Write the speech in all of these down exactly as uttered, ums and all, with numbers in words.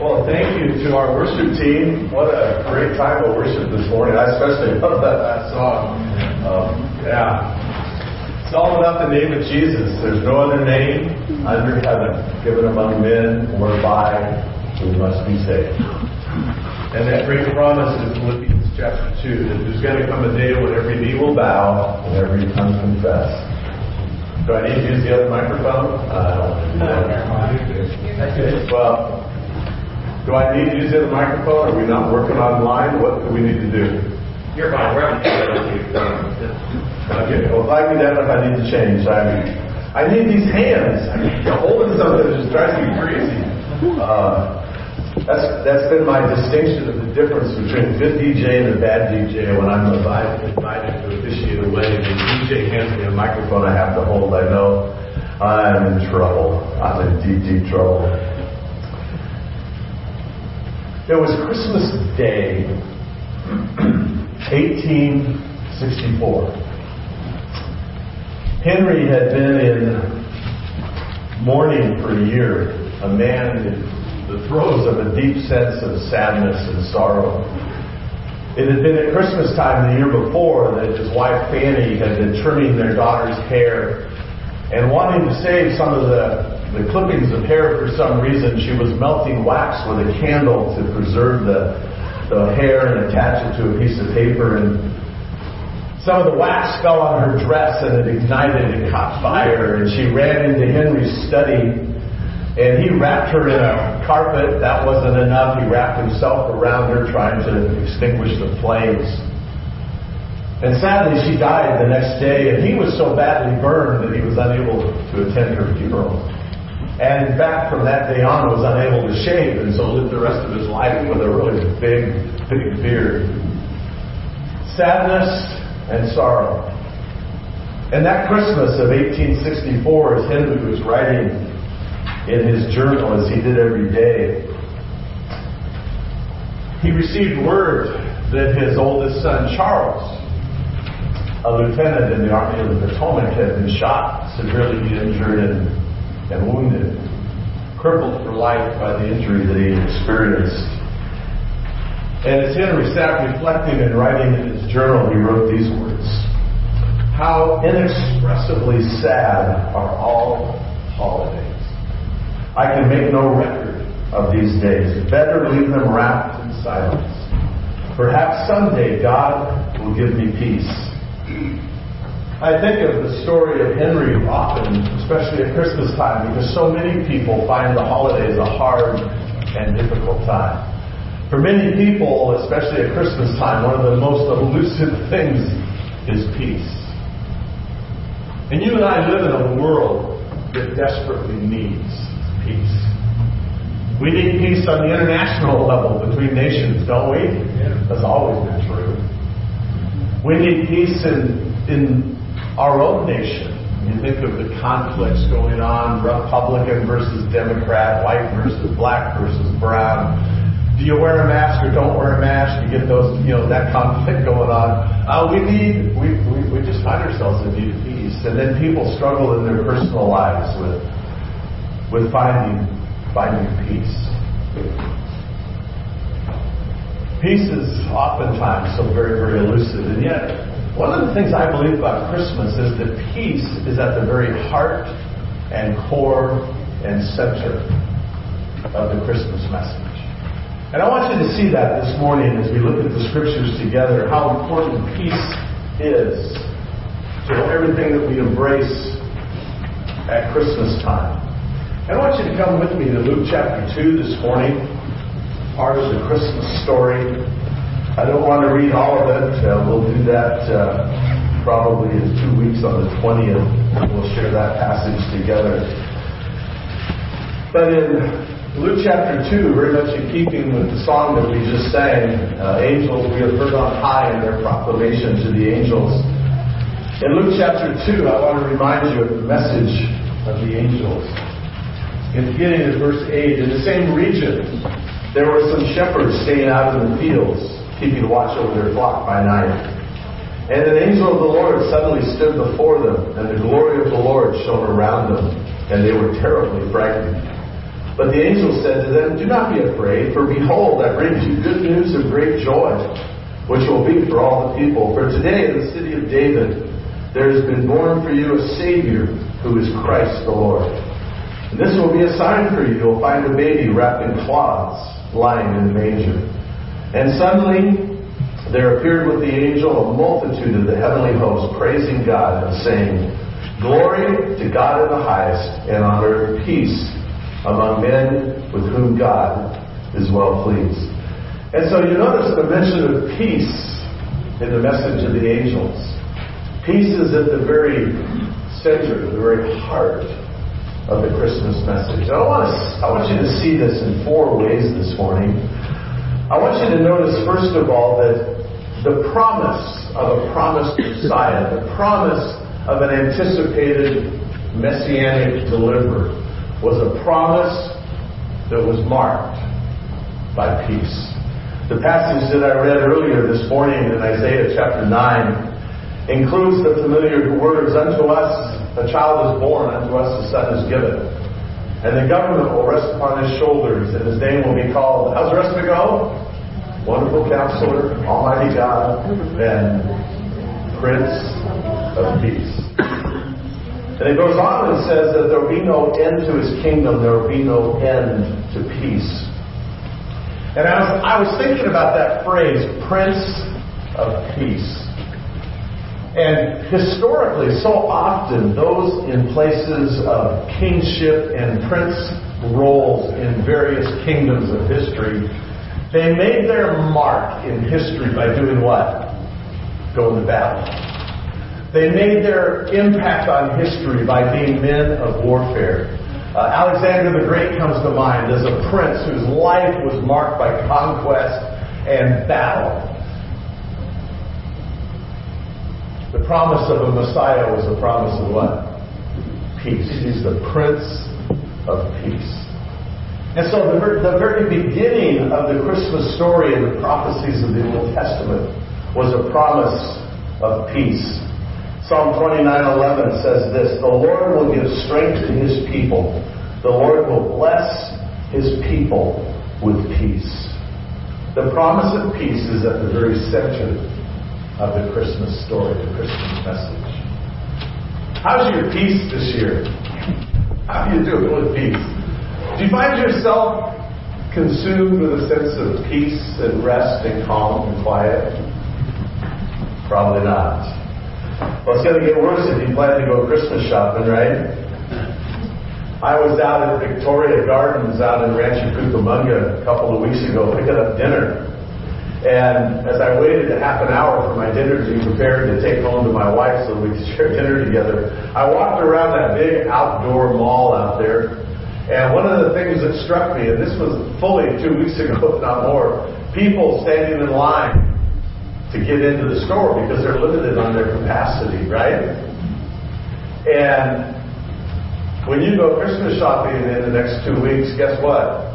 Well, thank you to our worship team. What a great time of worship this morning. I especially love that last song. Um, yeah. It's all about the name of Jesus. There's no other name under heaven given among men whereby we must be saved. And that great promise in Philippians chapter two, that there's going to come a day when every knee will bow and every tongue confess. Do I need to use the other microphone? Uh, no. Well, do I need to use the other microphone? Are we not working online? What do we need to do? You're fine. We're on Okay. Well, if I do that, if I need to change, I I need these hands. I mean, holding something that just drives me crazy. Uh, that's that's been my distinction of the difference between a good D J and a bad D J. When I'm invited to officiate a wedding, and the D J hands me a microphone I have to hold, I know I'm in trouble. I'm in deep, deep trouble. It was Christmas Day, eighteen sixty-four. Henry had been in mourning for a year, a man in the throes of a deep sense of sadness and sorrow. It had been at Christmas time the year before that his wife Fanny had been trimming their daughter's hair, and wanting to save some of the The clippings of hair, for some reason, she was melting wax with a candle to preserve the, the hair and attach it to a piece of paper. And some of the wax fell on her dress and it ignited and caught fire. And she ran into Henry's study and he wrapped her in a carpet. That wasn't enough. He wrapped himself around her, trying to extinguish the flames. And sadly, she died the next day, and he was so badly burned that he was unable to attend her funeral. And in fact, from that day on, was unable to shave, and so lived the rest of his life with a really big, big beard. Sadness and sorrow. And that Christmas of eighteen sixty-four, as Henry was writing in his journal, as he did every day, he received word that his oldest son, Charles, a lieutenant in the Army of the Potomac, had been shot, severely injured, and and wounded, crippled for life by the injury that he had experienced. And as Henry sat reflecting and writing in his journal, he wrote these words: "How inexpressibly sad are all holidays. I can make no record of these days. Better leave them wrapped in silence. Perhaps someday God will give me peace." I think of the story of Henry often, especially at Christmas time, because so many people find the holidays a hard and difficult time. For many people, especially at Christmas time, one of the most elusive things is peace. And you and I live in a world that desperately needs peace. We need peace on the international level between nations, don't we? Yeah. That's always been true. We need peace in, in our own nation. You think of the conflicts going on, Republican versus Democrat, white versus black versus brown. Do you wear a mask or don't wear a mask? You get those, you know, that conflict going on. Uh, we need, we, we, we just find ourselves in need of peace. And then people struggle in their personal lives with with finding finding peace. Peace is oftentimes so very, very elusive, and yet one of the things I believe about Christmas is that peace is at the very heart and core and center of the Christmas message. And I want you to see that this morning as we look at the scriptures together, how important peace is to everything that we embrace at Christmas time. And I want you to come with me to Luke chapter two this morning, part of the Christmas story. I don't want to read all of it. Uh, we'll do that uh, probably in two weeks on the twentieth. We'll share that passage together. But in Luke chapter two, very much in keeping with the song that we just sang, uh, Angels, we have heard on high in their proclamation to the angels. In Luke chapter two, I want to remind you of the message of the angels. In beginning of verse eight, in the same region, there were some shepherds staying out in the fields, keeping watch over their flock by night. And an angel of the Lord suddenly stood before them, and the glory of the Lord shone around them, and they were terribly frightened. But the angel said to them, "Do not be afraid, for behold, I bring you good news of great joy, which will be for all the people. For today in the city of David, there has been born for you a Savior, who is Christ the Lord. And this will be a sign for you. You'll find a baby wrapped in cloths, lying in a manger." And suddenly there appeared with the angel a multitude of the heavenly host, praising God and saying, "Glory to God in the highest, and on earth peace among men with whom God is well pleased." And so you notice the mention of peace in the message of the angels. Peace is at the very center, the very heart of the Christmas message. And I want to, I want you to see this in four ways this morning. I want you to notice, first of all, that the promise of a promised Messiah, the promise of an anticipated messianic deliverer, was a promise that was marked by peace. The passage that I read earlier this morning in Isaiah chapter nine includes the familiar words, "Unto us a child is born, unto us a son is given. And the government will rest upon his shoulders, and his name will be called," how's the rest of it go? "Wonderful Counselor, Almighty God, and Prince of Peace." And it goes on and says that there will be no end to his kingdom, there will be no end to peace. And I was, I was thinking about that phrase, Prince of Peace. And historically, so often, those in places of kingship and prince roles in various kingdoms of history, they made their mark in history by doing what? Going to battle. They made their impact on history by being men of warfare. Uh, Alexander the Great comes to mind as a prince whose life was marked by conquest and battle. The promise of a Messiah was the promise of what? Peace. He's the Prince of Peace. And so the, the very beginning of the Christmas story and the prophecies of the Old Testament was a promise of peace. Psalm twenty-nine eleven says this, "The Lord will give strength to his people. The Lord will bless his people with peace." The promise of peace is at the very center of the Christmas story, the Christmas message. How's your peace this year? How do you do it with peace? Do you find yourself consumed with a sense of peace and rest and calm and quiet? Probably not. Well, it's going to get worse if you plan to go Christmas shopping, right? I was out at Victoria Gardens out in Rancho Cucamonga a couple of weeks ago picking up dinner. And as I waited a half an hour for my dinner to be prepared to take home to my wife so we could share dinner together, I walked around that big outdoor mall out there, and one of the things that struck me, and this was fully two weeks ago, if not more, people standing in line to get into the store because they're limited on their capacity, right? And when you go Christmas shopping in the next two weeks, guess what?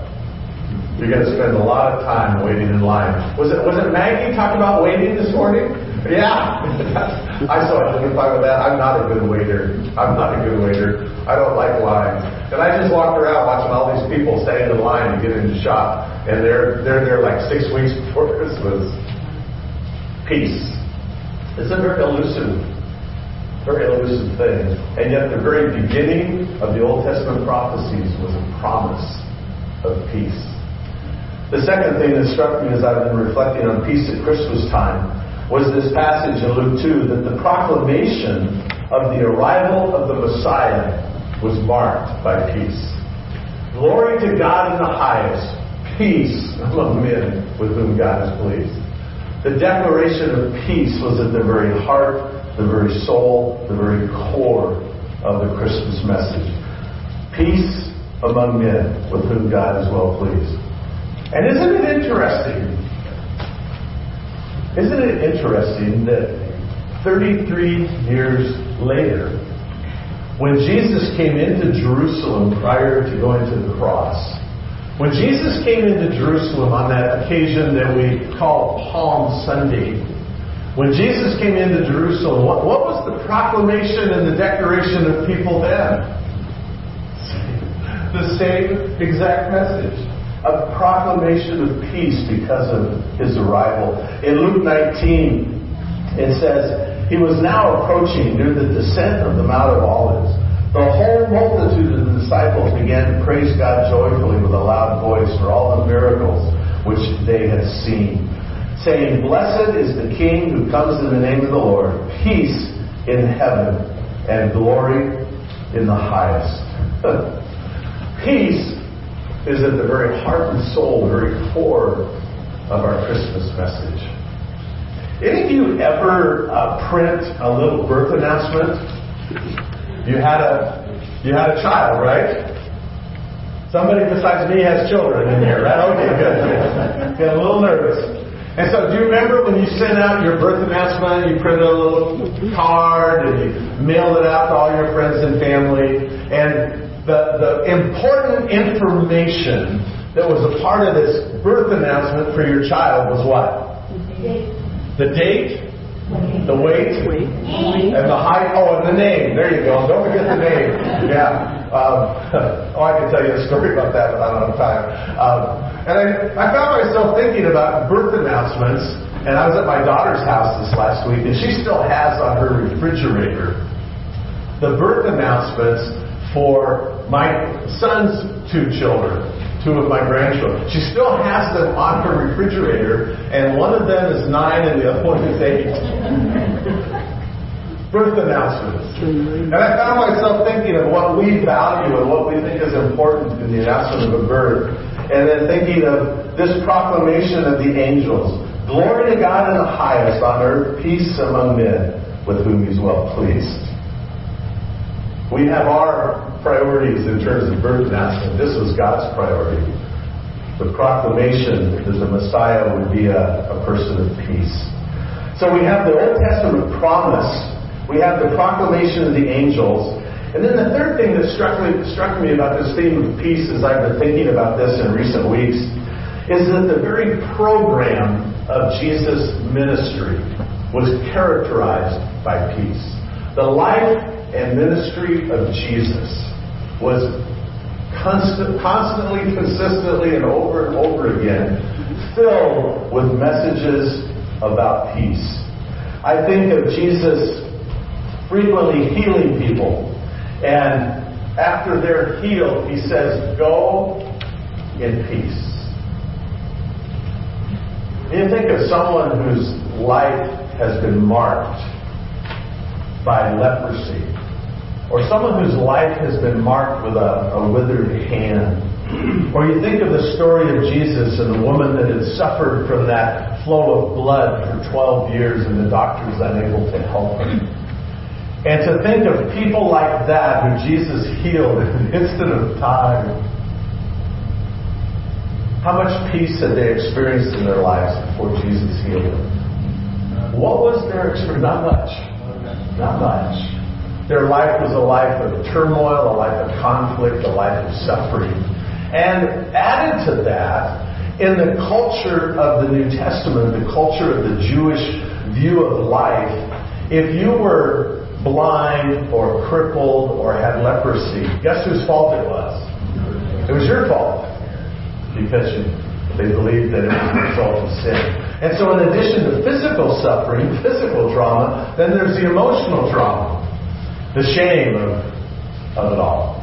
You're going to spend a lot of time waiting in line. Was it was it Maggie talking about waiting this morning? Yeah. I so identify with that. I'm not a good waiter. I'm not a good waiter. I don't like lines. And I just walked around watching all these people standing in line to get into the shop. And they're, they're there like six weeks before Christmas. Peace. It's a very elusive, very elusive thing. And yet the very beginning of the Old Testament prophecies was a promise of peace. The second thing that struck me as I've been reflecting on peace at Christmas time was this passage in Luke two, that the proclamation of the arrival of the Messiah was marked by peace. Glory to God in the highest, peace among men with whom God is pleased. The declaration of peace was at the very heart, the very soul, the very core of the Christmas message. Peace among men with whom God is well pleased. And isn't it interesting? Isn't it interesting that thirty-three years later, when Jesus came into Jerusalem prior to going to the cross, when Jesus came into Jerusalem on that occasion that we call Palm Sunday, when Jesus came into Jerusalem, what, what was the proclamation and the declaration of people then? the same exact message. A proclamation of peace because of his arrival. In Luke nineteen, it says, he was now approaching near the descent of the Mount of Olives. The whole multitude of the disciples began to praise God joyfully with a loud voice for all the miracles which they had seen, saying, "Blessed is the King who comes in the name of the Lord, peace in heaven and glory in the highest." Peace is at the very heart and soul, very core of our Christmas message. Any of you ever uh, print a little birth announcement? You had a you had a child, right? Somebody besides me has children in here, right? Okay, good. Get a little nervous. And so, do you remember when you sent out your birth announcement? You printed a little card and you mailed it out to all your friends and family, and The, the important information that was a part of this birth announcement for your child was what? The date, the weight, and the height. Oh, and the name. There you go. Don't forget the name. Yeah. Um, oh, I can tell you a story about that, but I don't have time. Um, and I, I found myself thinking about birth announcements, and I was at my daughter's house this last week, and she still has on her refrigerator the birth announcements for my son's two children, two of my grandchildren. She still has them on her refrigerator, and one of them is nine and the other one is eight. Birth announcements. And I found myself thinking of what we value and what we think is important in the announcement of a birth, and then thinking of this proclamation of the angels. Glory to God in the highest, on earth peace among men with whom he's well pleased. We have our priorities in terms of birth announcement. This was God's priority. The proclamation that the Messiah would be a, a person of peace. So we have the Old Testament promise. We have the proclamation of the angels. And then the third thing that struck me, struck me about this theme of peace as I've been thinking about this in recent weeks is that the very program of Jesus' ministry was characterized by peace. The life and ministry of Jesus was constant, constantly, consistently, and over and over again filled with messages about peace. I think of Jesus frequently healing people, and after they're healed, he says, "Go in peace." You think of someone whose life has been marked by leprosy, or someone whose life has been marked with a, a withered hand. Or you think of the story of Jesus and the woman that had suffered from that flow of blood for twelve years and the doctors unable to help her. And to think of people like that who Jesus healed in an instant of time. How much peace had they experienced in their lives before Jesus healed them? What was their experience? Not much. Not much. Their life was a life of turmoil, a life of conflict, a life of suffering. And added to that, in the culture of the New Testament, the culture of the Jewish view of life, if you were blind or crippled or had leprosy, guess whose fault it was? It was your fault. Because you, they believed that it was the result of sin. And so in addition to physical suffering, physical trauma, then there's the emotional trauma. The shame of, of it all.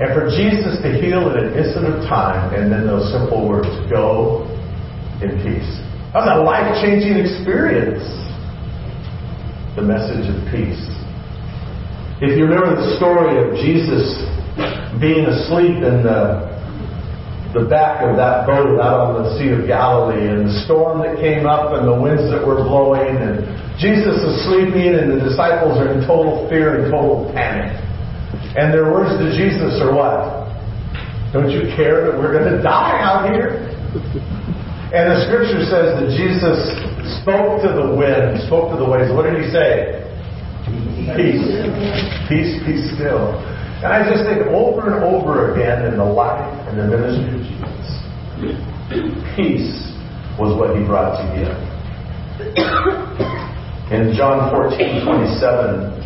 And for Jesus to heal in an instant of time, and then those simple words, "Go in peace." That was a life-changing experience. The message of peace. If you remember the story of Jesus being asleep in the, the back of that boat out on the Sea of Galilee, and the storm that came up and the winds that were blowing, and Jesus is sleeping, and the disciples are in total fear and total panic. And their words to Jesus are what? "Don't you care that we're going to die out here?" And the scripture says that Jesus spoke to the wind, spoke to the waves. What did he say? Peace. Peace, peace still. And I just think over and over again in the life and the ministry of Jesus, peace was what he brought to you. In John fourteen twenty-seven,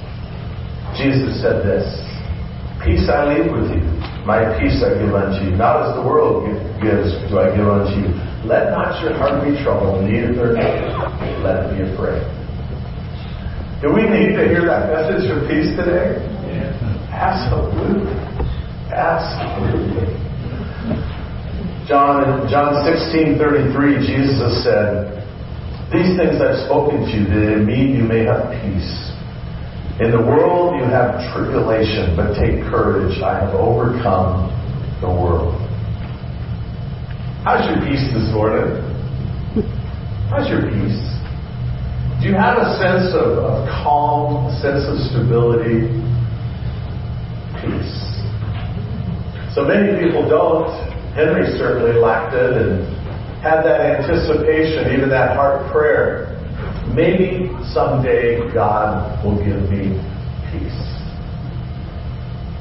Jesus said this, "Peace I leave with you. My peace I give unto you. Not as the world gives do I give unto you. Let not your heart be troubled, neither let it be afraid. Do we need to hear that message of peace today? Yeah. Absolutely. Absolutely. John John sixteen thirty-three, Jesus said, "These things I've spoken to you, that in me you may have peace. In the world you have tribulation, but take courage, I have overcome the world." How's your peace this morning? How's your peace? Do you have a sense of, of calm, a sense of stability? Peace. So many people don't. Henry certainly lacked it and had that anticipation, even that heart prayer. Maybe someday God will give me peace.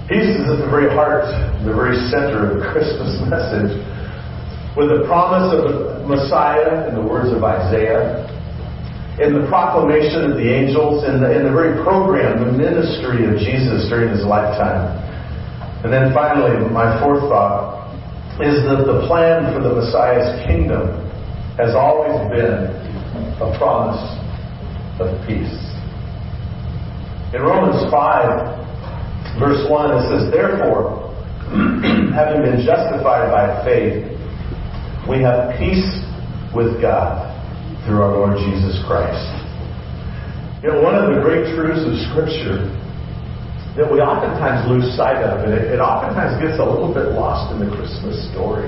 Peace is at the very heart, the very center of the Christmas message. With the promise of the Messiah in the words of Isaiah, in the proclamation of the angels, in the, in the very program, the ministry of Jesus during his lifetime. And then finally, my fourth thought is that the plan for the Messiah's kingdom has always been a promise of peace. In Romans five, verse one, it says, "Therefore, having been justified by faith, we have peace with God through our Lord Jesus Christ." You know, one of the great truths of Scripture that we oftentimes lose sight of, and it, it oftentimes gets a little bit lost in the Christmas story,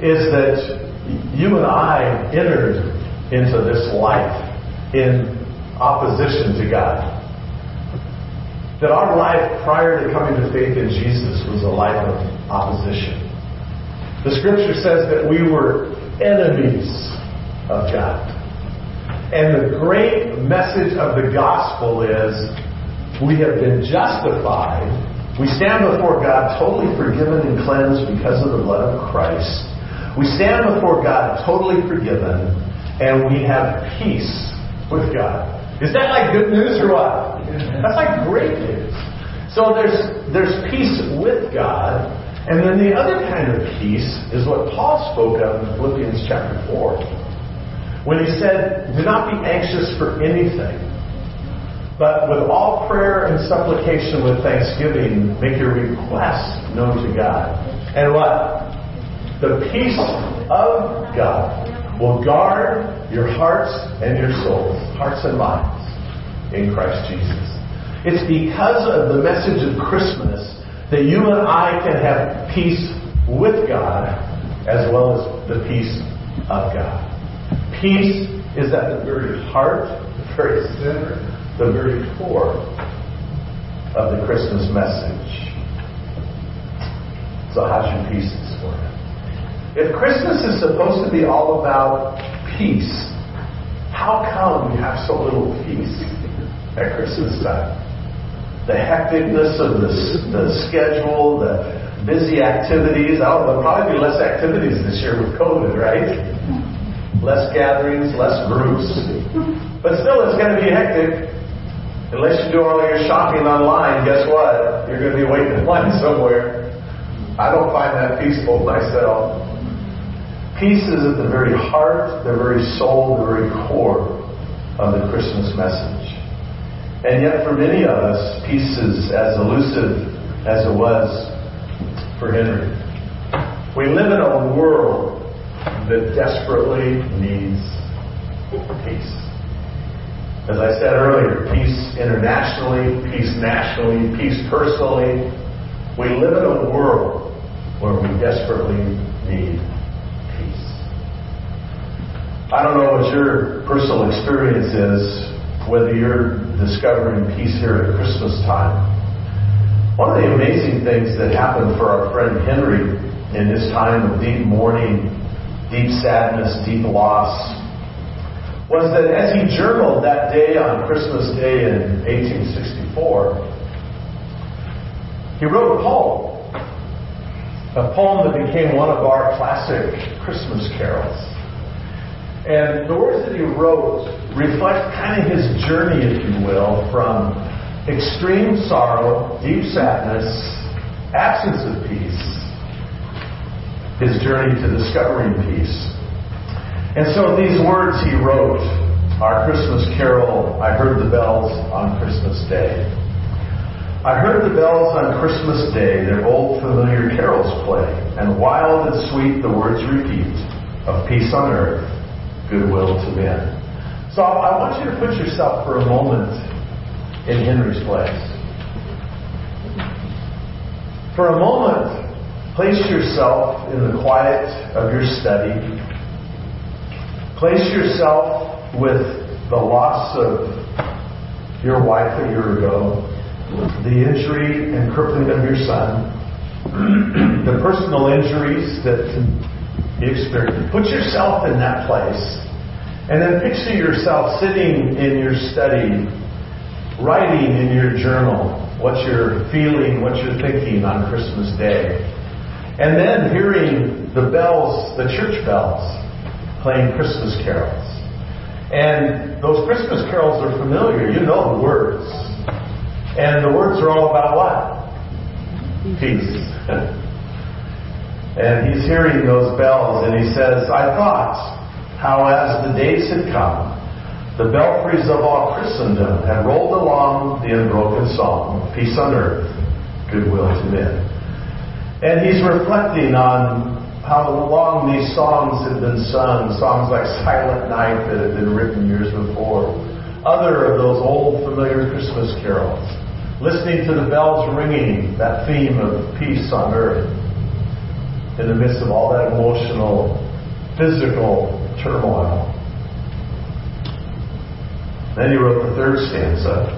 is that you and I entered into this life in opposition to God. That our life prior to coming to faith in Jesus was a life of opposition. The Scripture says that we were enemies of God. And the great message of the gospel is we have been justified. We stand before God totally forgiven and cleansed because of the blood of Christ. We stand before God totally forgiven, and we have peace with God. Is that like good news or what? That's like great news. So there's there's peace with God, and then the other kind of peace is what Paul spoke of in Philippians chapter four. When he said, "Do not be anxious for anything, but with all prayer and supplication with thanksgiving, make your requests known to God." And what? The peace of God will guard your hearts and your souls, hearts and minds, in Christ Jesus. It's because of the message of Christmas that you and I can have peace with God as well as the peace of God. Peace is at the very heart, the very center, the very core of the Christmas message. So how's your peace this morning? If Christmas is supposed to be all about peace, how come we have so little peace at Christmas time? The hecticness of the, the schedule, the busy activities. I don't know, there'll probably be less activities this year with COVID, right? Less gatherings, less groups. But still, it's going to be hectic. Unless you do all your shopping online, guess what? You're going to be waiting in line somewhere. I don't find that peaceful myself. Peace is at the very heart, the very soul, the very core of the Christmas message. And yet for many of us, peace is as elusive as it was for Henry. We live in a world that desperately needs peace. As I said earlier, peace internationally, peace nationally, peace personally. We live in a world where we desperately need peace. I don't know what your personal experience is, whether you're discovering peace here at Christmas time. One of the amazing things that happened for our friend Henry in his time of deep mourning, deep sadness, deep loss, was that as he journaled that day on Christmas Day in eighteen sixty-four, he wrote a poem, a poem that became one of our classic Christmas carols. And the words that he wrote reflect kind of his journey, if you will, from extreme sorrow, deep sadness, absence of peace, his journey to discovering peace. And so these words he wrote, our Christmas carol, I Heard the Bells on Christmas Day. I heard the bells on Christmas Day, their old familiar carols play, and wild and sweet the words repeat, of peace on earth, goodwill to men. So I want you to put yourself for a moment in Henry's place. For a moment, place yourself in the quiet of your study. Place yourself with the loss of your wife a year ago, the injury and crippling of your son, the personal injuries that you experienced. Put yourself in that place, and then picture yourself sitting in your study, writing in your journal what you're feeling, what you're thinking on Christmas Day, and then hearing the bells, the church bells, playing Christmas carols. And those Christmas carols are familiar. You know the words. And the words are all about what? Peace. And he's hearing those bells, and he says, I thought how as the days had come, the belfries of all Christendom had rolled along the unbroken song, peace on earth, goodwill to men. And he's reflecting on how long these songs had been sung, songs like Silent Night that had been written years before, other of those old familiar Christmas carols, listening to the bells ringing, that theme of peace on earth, in the midst of all that emotional, physical turmoil. Then he wrote the third stanza,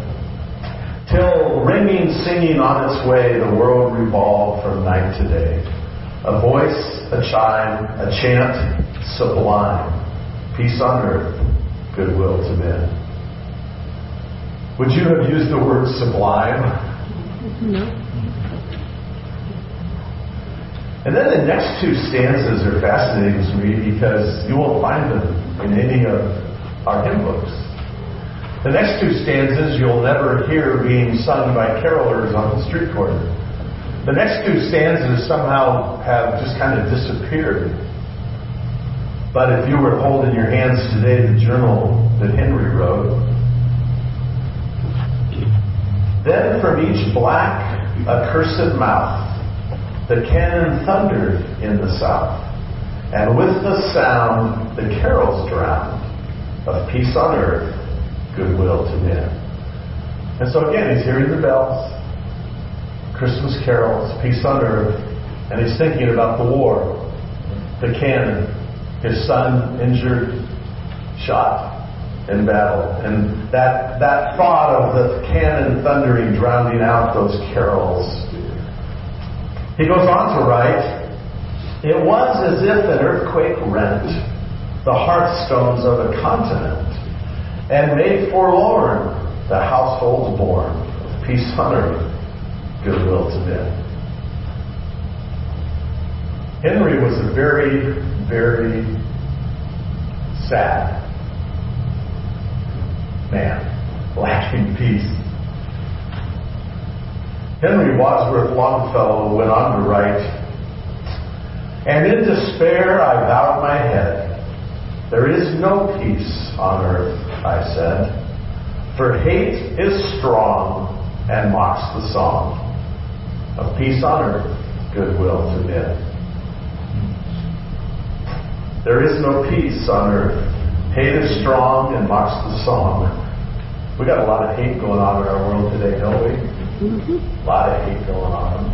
till ringing, singing on its way, the world revolved from night to day. A voice, a chime, a chant, sublime. Peace on earth, goodwill to men. Would you have used the word sublime? No. And then the next two stanzas are fascinating to me because you won't find them in any of our hymn books. The next two stanzas you'll never hear being sung by carolers on the street corner. The next two stanzas somehow have just kind of disappeared. But if you were holding your hands today the journal that Henry wrote, then from each black accursed mouth the cannon thundered in the south, and with the sound the carols drowned of peace on earth, goodwill to men. And so again, he's hearing the bells, Christmas carols, peace on earth, and he's thinking about the war, the cannon, his son injured, shot in battle, and that that thought of the cannon thundering, drowning out those carols. He goes on to write, it was as if an earthquake rent the hearthstones of a continent and made forlorn the households born of peace on earth, goodwill to men. Henry was a very, very sad man, lacking peace. Henry Wadsworth Longfellow went on to write, and in despair I bowed my head. There is no peace on earth, I said, for hate is strong and mocks the song of peace on earth, goodwill to men. There is no peace on earth. Hate is strong and mocks the song. We got a lot of hate going on in our world today, don't we? Mm-hmm. A lot of hate going on.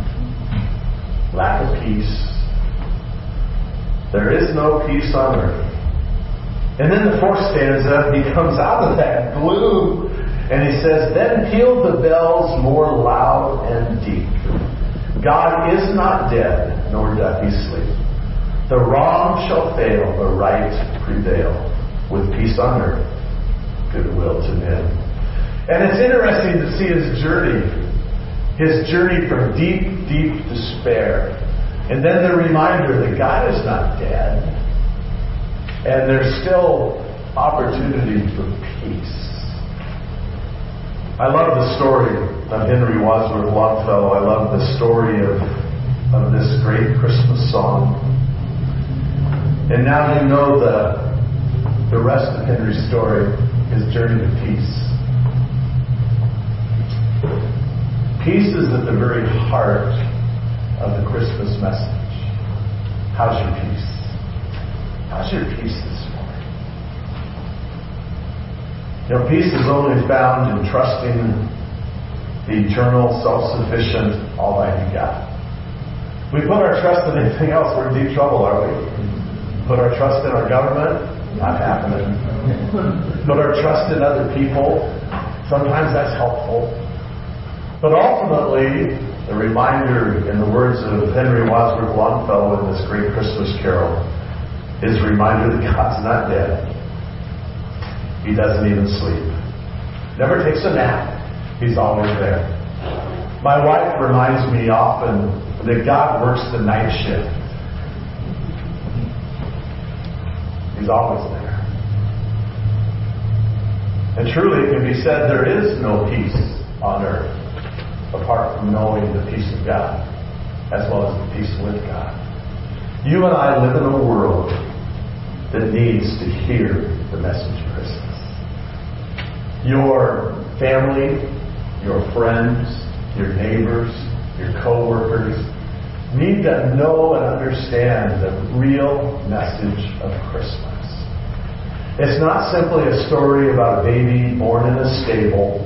Lack of peace. There is no peace on earth. And then the fourth stanza, he comes out of that gloom and he says, then pealed the bells more loud and deep. God is not dead, nor doth he sleep. The wrong shall fail, the right prevail, with peace on earth, goodwill to men. And it's interesting to see his journey, his journey from deep, deep despair. And then the reminder that God is not dead. And there's still opportunity for peace. I love the story of Henry Wadsworth Longfellow. I love the story of, of this great Christmas song. And now you know the the rest of Henry's story, his journey to peace. Peace is at the very heart of the Christmas message. How's your peace? How's your peace this morning? You know, peace is only found in trusting the eternal, self-sufficient, almighty God. We put our trust in anything else, we're in deep trouble, are we? Put our trust in our government, not happening. Put our trust in other people, sometimes that's helpful. But ultimately, the reminder in the words of Henry Wadsworth Longfellow in this great Christmas carol is a reminder that God's not dead. He doesn't even sleep. Never takes a nap. He's always there. My wife reminds me often that God works the night shift. He's always there. And truly it can be said there is no peace on earth apart from knowing the peace of God as well as the peace with God. You and I live in a world that needs to hear the message of Christmas. Your family, your friends, your neighbors, your co-workers need to know and understand the real message of Christmas. It's not simply a story about a baby born in a stable,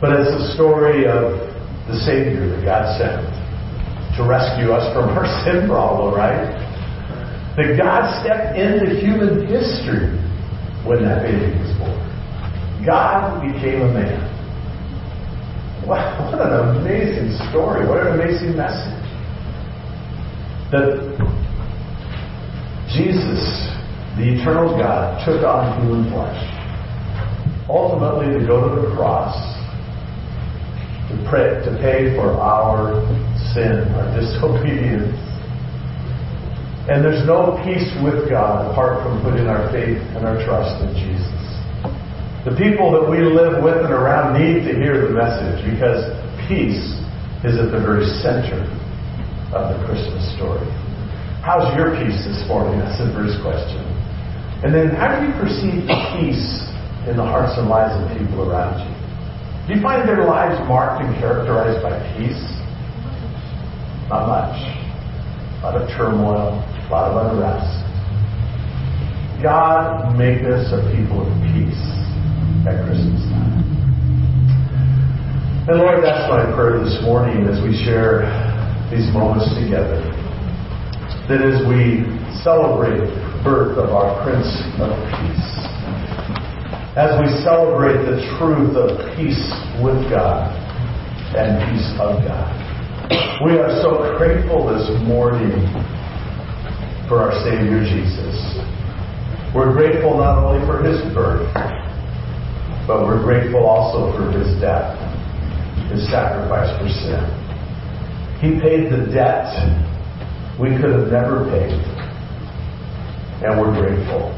but it's a story of the Savior that God sent to rescue us from our sin problem, right? That God stepped into human history when that baby was born. God became a man. Wow, what an amazing story. What an amazing message. That Jesus, the eternal God, took on human flesh. Ultimately to go to the cross to, pray, to pay for our sin, our disobedience. And there's no peace with God apart from putting our faith and our trust in Jesus. The people that we live with and around need to hear the message because peace is at the very center of the Christmas story. How's your peace this morning? That's the first question. And then how do you perceive peace in the hearts and lives of people around you? Do you find their lives marked and characterized by peace? Not much. A lot of turmoil. A lot of unrest. God make us a people of peace at Christmas time. And Lord, that's my prayer this morning as we share these moments together. That as we celebrate the birth of our Prince of Peace, as we celebrate the truth of peace with God and peace of God, we are so grateful this morning for our Savior Jesus. We're grateful not only for His birth, but we're grateful also for His death, His sacrifice for sin. He paid the debt we could have never paid, and we're grateful.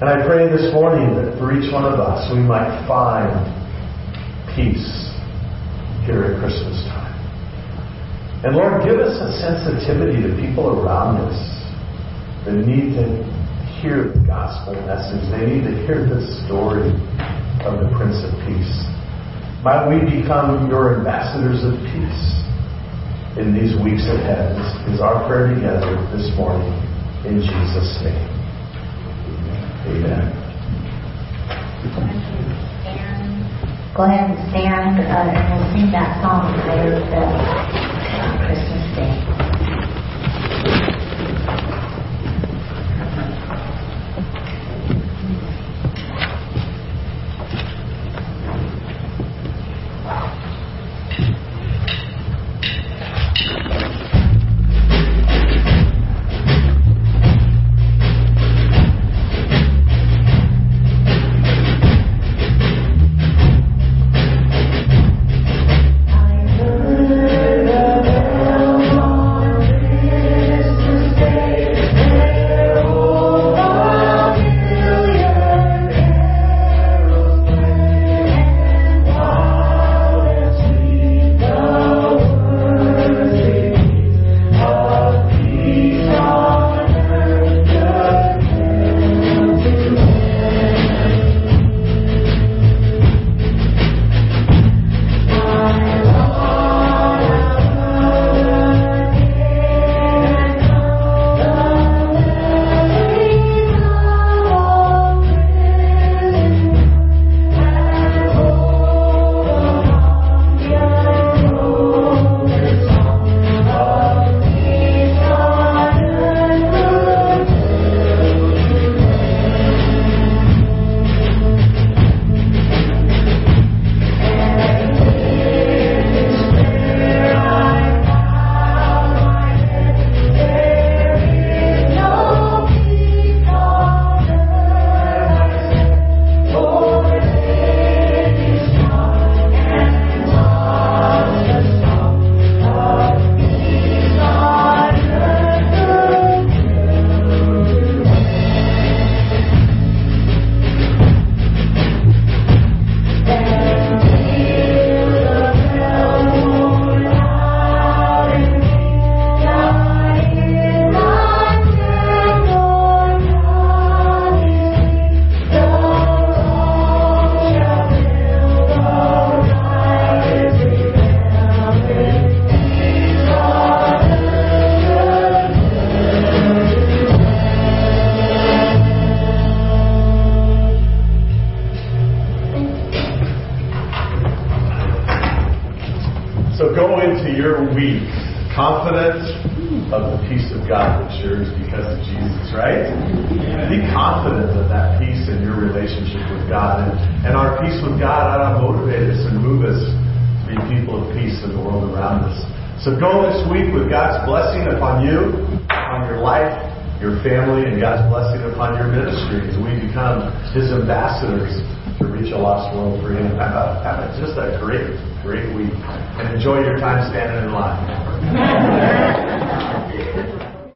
And I pray this morning that for each one of us, we might find peace here at Christmas time. And Lord, give us a sensitivity to people around us. They need to hear the gospel message. They need to hear the story of the Prince of Peace. Might we become your ambassadors of peace in these weeks ahead is our prayer together this morning in Jesus' name. Amen. Go ahead and stand uh, and we'll sing that song later at uh, Christmas Day. Amen. confident of the peace of God that's yours because of Jesus, right? Be confident of that peace in your relationship with God. And, and our peace with God ought to motivate us and move us to be people of peace in the world around us. So go this week with God's blessing upon you, on your life, your family, and God's blessing upon your ministry as we become His ambassadors to reach a lost world for Him. Have a, have a, just a great, great week. And enjoy your time standing in line.